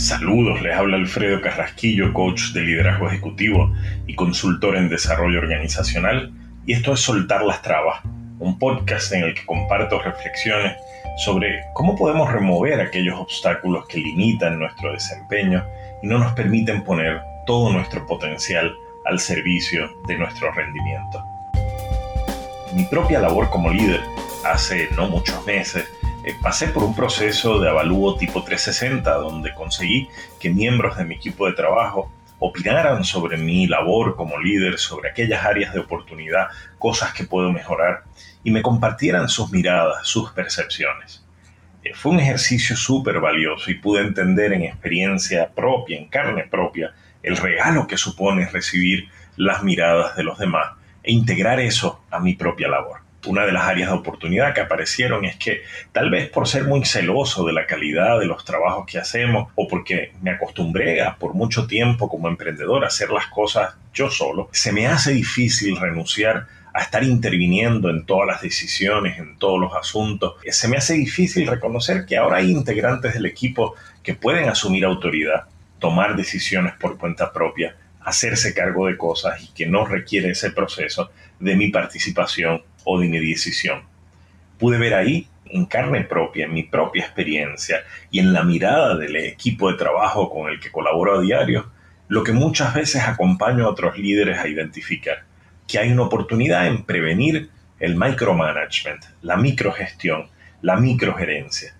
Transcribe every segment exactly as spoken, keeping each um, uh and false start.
Saludos, les habla Alfredo Carrasquillo, coach de liderazgo ejecutivo y consultor en desarrollo organizacional, y esto es Soltar las Trabas, un podcast en el que comparto reflexiones sobre cómo podemos remover aquellos obstáculos que limitan nuestro desempeño y no nos permiten poner todo nuestro potencial al servicio de nuestro rendimiento. Mi propia labor como líder, hace no muchos meses, eh, pasé por un proceso de avalúo tipo trescientos sesenta, donde conseguí que miembros de mi equipo de trabajo opinaran sobre mi labor como líder, sobre aquellas áreas de oportunidad, cosas que puedo mejorar, y me compartieran sus miradas, sus percepciones. Eh, fue un ejercicio súper valioso y pude entender en experiencia propia, en carne propia, el regalo que supone recibir las miradas de los demás e integrar eso a mi propia labor. Una de las áreas de oportunidad que aparecieron es que, tal vez por ser muy celoso de la calidad de los trabajos que hacemos o porque me acostumbré a, por mucho tiempo como emprendedor, a hacer las cosas yo solo, se me hace difícil renunciar a estar interviniendo en todas las decisiones, en todos los asuntos. Se me hace difícil reconocer que ahora hay integrantes del equipo que pueden asumir autoridad, tomar decisiones por cuenta propia, hacerse cargo de cosas y que no requiere ese proceso de mi participación o de mi decisión. Pude ver ahí, en carne propia, en mi propia experiencia y en la mirada del equipo de trabajo con el que colaboro a diario, lo que muchas veces acompaño a otros líderes a identificar, que hay una oportunidad en prevenir el micromanagement, la microgestión, la microgerencia.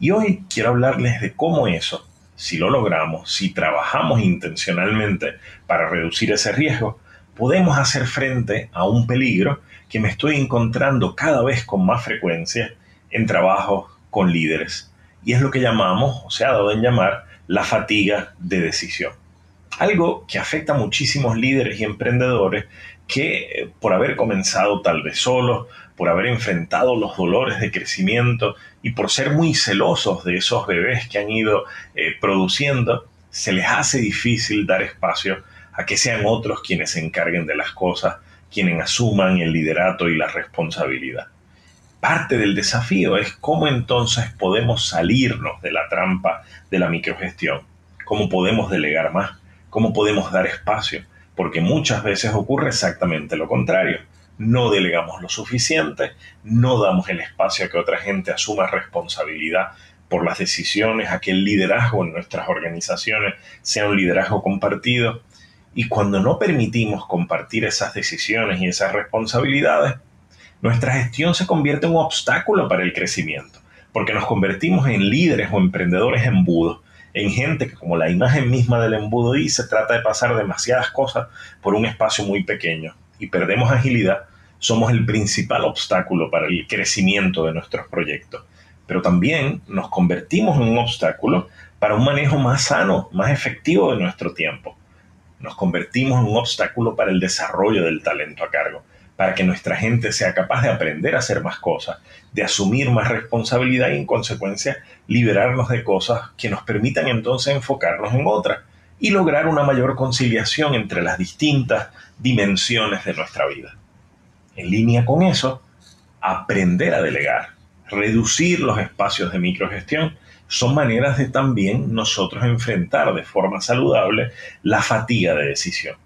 Y hoy quiero hablarles de cómo eso, si lo logramos, si trabajamos intencionalmente para reducir ese riesgo, podemos hacer frente a un peligro que me estoy encontrando cada vez con más frecuencia en trabajos con líderes. Y es lo que llamamos, o se ha dado en llamar, la fatiga de decisión. Algo que afecta a muchísimos líderes y emprendedores que, por haber comenzado tal vez solos, por haber enfrentado los dolores de crecimiento y por ser muy celosos de esos bebés que han ido eh, produciendo, se les hace difícil dar espacio a que sean otros quienes se encarguen de las cosas, quienes asuman el liderato y la responsabilidad. Parte del desafío es cómo entonces podemos salirnos de la trampa de la microgestión, cómo podemos delegar más, cómo podemos dar espacio, porque muchas veces ocurre exactamente lo contrario. No delegamos lo suficiente, no damos el espacio a que otra gente asuma responsabilidad por las decisiones, a que el liderazgo en nuestras organizaciones sea un liderazgo compartido. Y cuando no permitimos compartir esas decisiones y esas responsabilidades, nuestra gestión se convierte en un obstáculo para el crecimiento, porque nos convertimos en líderes o emprendedores embudos, en gente que, como la imagen misma del embudo dice, trata de pasar demasiadas cosas por un espacio muy pequeño. Y perdemos agilidad, somos el principal obstáculo para el crecimiento de nuestros proyectos. Pero también nos convertimos en un obstáculo para un manejo más sano, más efectivo de nuestro tiempo. Nos convertimos en un obstáculo para el desarrollo del talento a cargo, para que nuestra gente sea capaz de aprender a hacer más cosas, de asumir más responsabilidad y, en consecuencia, liberarnos de cosas que nos permitan entonces enfocarnos en otras y lograr una mayor conciliación entre las distintas dimensiones de nuestra vida. En línea con eso, aprender a delegar, reducir los espacios de microgestión, son maneras de también nosotros enfrentar de forma saludable la fatiga de decisión.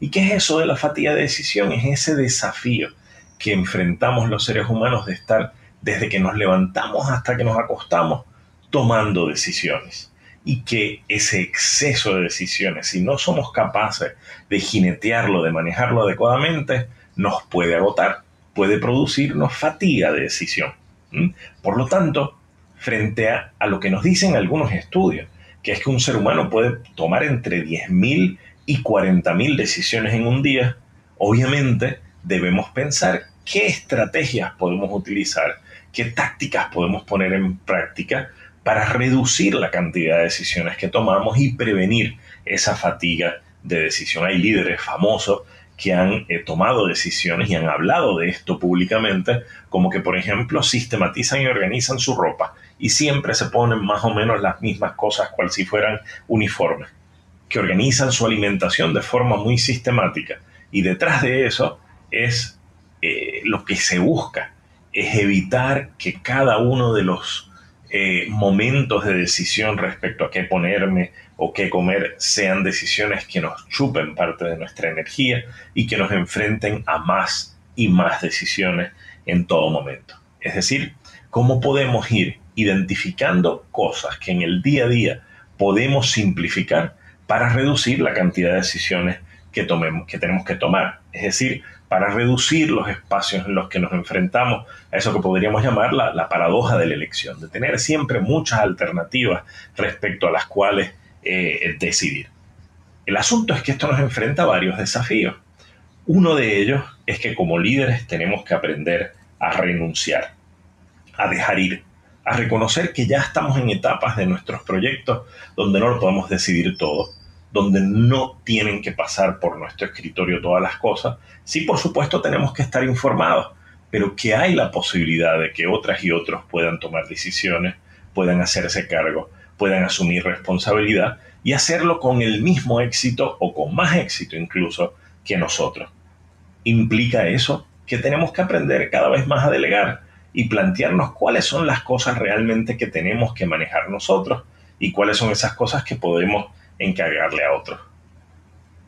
¿Y qué es eso de la fatiga de decisión? Es ese desafío que enfrentamos los seres humanos de estar, desde que nos levantamos hasta que nos acostamos, tomando decisiones. Y que ese exceso de decisiones, si no somos capaces de jinetearlo, de manejarlo adecuadamente, nos puede agotar, puede producirnos fatiga de decisión. ¿Mm? Por lo tanto, frente a, a lo que nos dicen algunos estudios, que es que un ser humano puede tomar entre diez mil y cuarenta mil decisiones en un día, obviamente debemos pensar qué estrategias podemos utilizar, qué tácticas podemos poner en práctica para reducir la cantidad de decisiones que tomamos y prevenir esa fatiga de decisión. Hay líderes famosos que han eh, tomado decisiones y han hablado de esto públicamente, como que, por ejemplo, sistematizan y organizan su ropa y siempre se ponen más o menos las mismas cosas, cual si fueran uniformes, que organizan su alimentación de forma muy sistemática. Y detrás de eso es eh, lo que se busca, es evitar que cada uno de los eh, momentos de decisión respecto a qué ponerme o qué comer sean decisiones que nos chupen parte de nuestra energía y que nos enfrenten a más y más decisiones en todo momento. Es decir, cómo podemos ir identificando cosas que en el día a día podemos simplificar para reducir la cantidad de decisiones que, tomemos, que tenemos que tomar. Es decir, para reducir los espacios en los que nos enfrentamos a eso que podríamos llamar la, la paradoja de la elección, de tener siempre muchas alternativas respecto a las cuales eh, decidir. El asunto es que esto nos enfrenta a varios desafíos. Uno de ellos es que como líderes tenemos que aprender a renunciar, a dejar ir, a reconocer que ya estamos en etapas de nuestros proyectos donde no lo podemos decidir todo, donde no tienen que pasar por nuestro escritorio todas las cosas. Sí, por supuesto, tenemos que estar informados, pero que hay la posibilidad de que otras y otros puedan tomar decisiones, puedan hacerse cargo, puedan asumir responsabilidad y hacerlo con el mismo éxito o con más éxito incluso que nosotros. Implica eso que tenemos que aprender cada vez más a delegar y plantearnos cuáles son las cosas realmente que tenemos que manejar nosotros y cuáles son esas cosas que podemos encargarle a otros.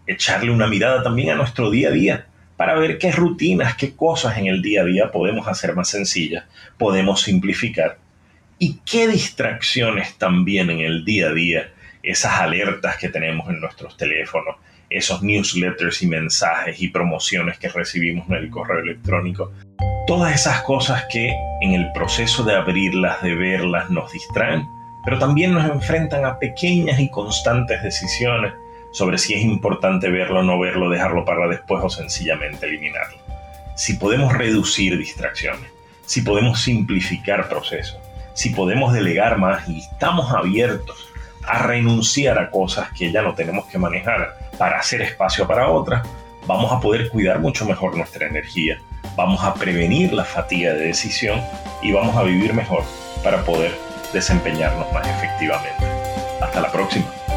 Echarle una mirada también a nuestro día a día para ver qué rutinas, qué cosas en el día a día podemos hacer más sencillas, podemos simplificar y qué distracciones también en el día a día, esas alertas que tenemos en nuestros teléfonos, esos newsletters y mensajes y promociones que recibimos en el correo electrónico, todas esas cosas que en el proceso de abrirlas, de verlas, nos distraen, pero también nos enfrentan a pequeñas y constantes decisiones sobre si es importante verlo o no verlo, dejarlo para después o sencillamente eliminarlo. Si podemos reducir distracciones, si podemos simplificar procesos, si podemos delegar más y estamos abiertos a renunciar a cosas que ya no tenemos que manejar para hacer espacio para otras, vamos a poder cuidar mucho mejor nuestra energía, vamos a prevenir la fatiga de decisión y vamos a vivir mejor para poder desempeñarnos más efectivamente. Hasta la próxima.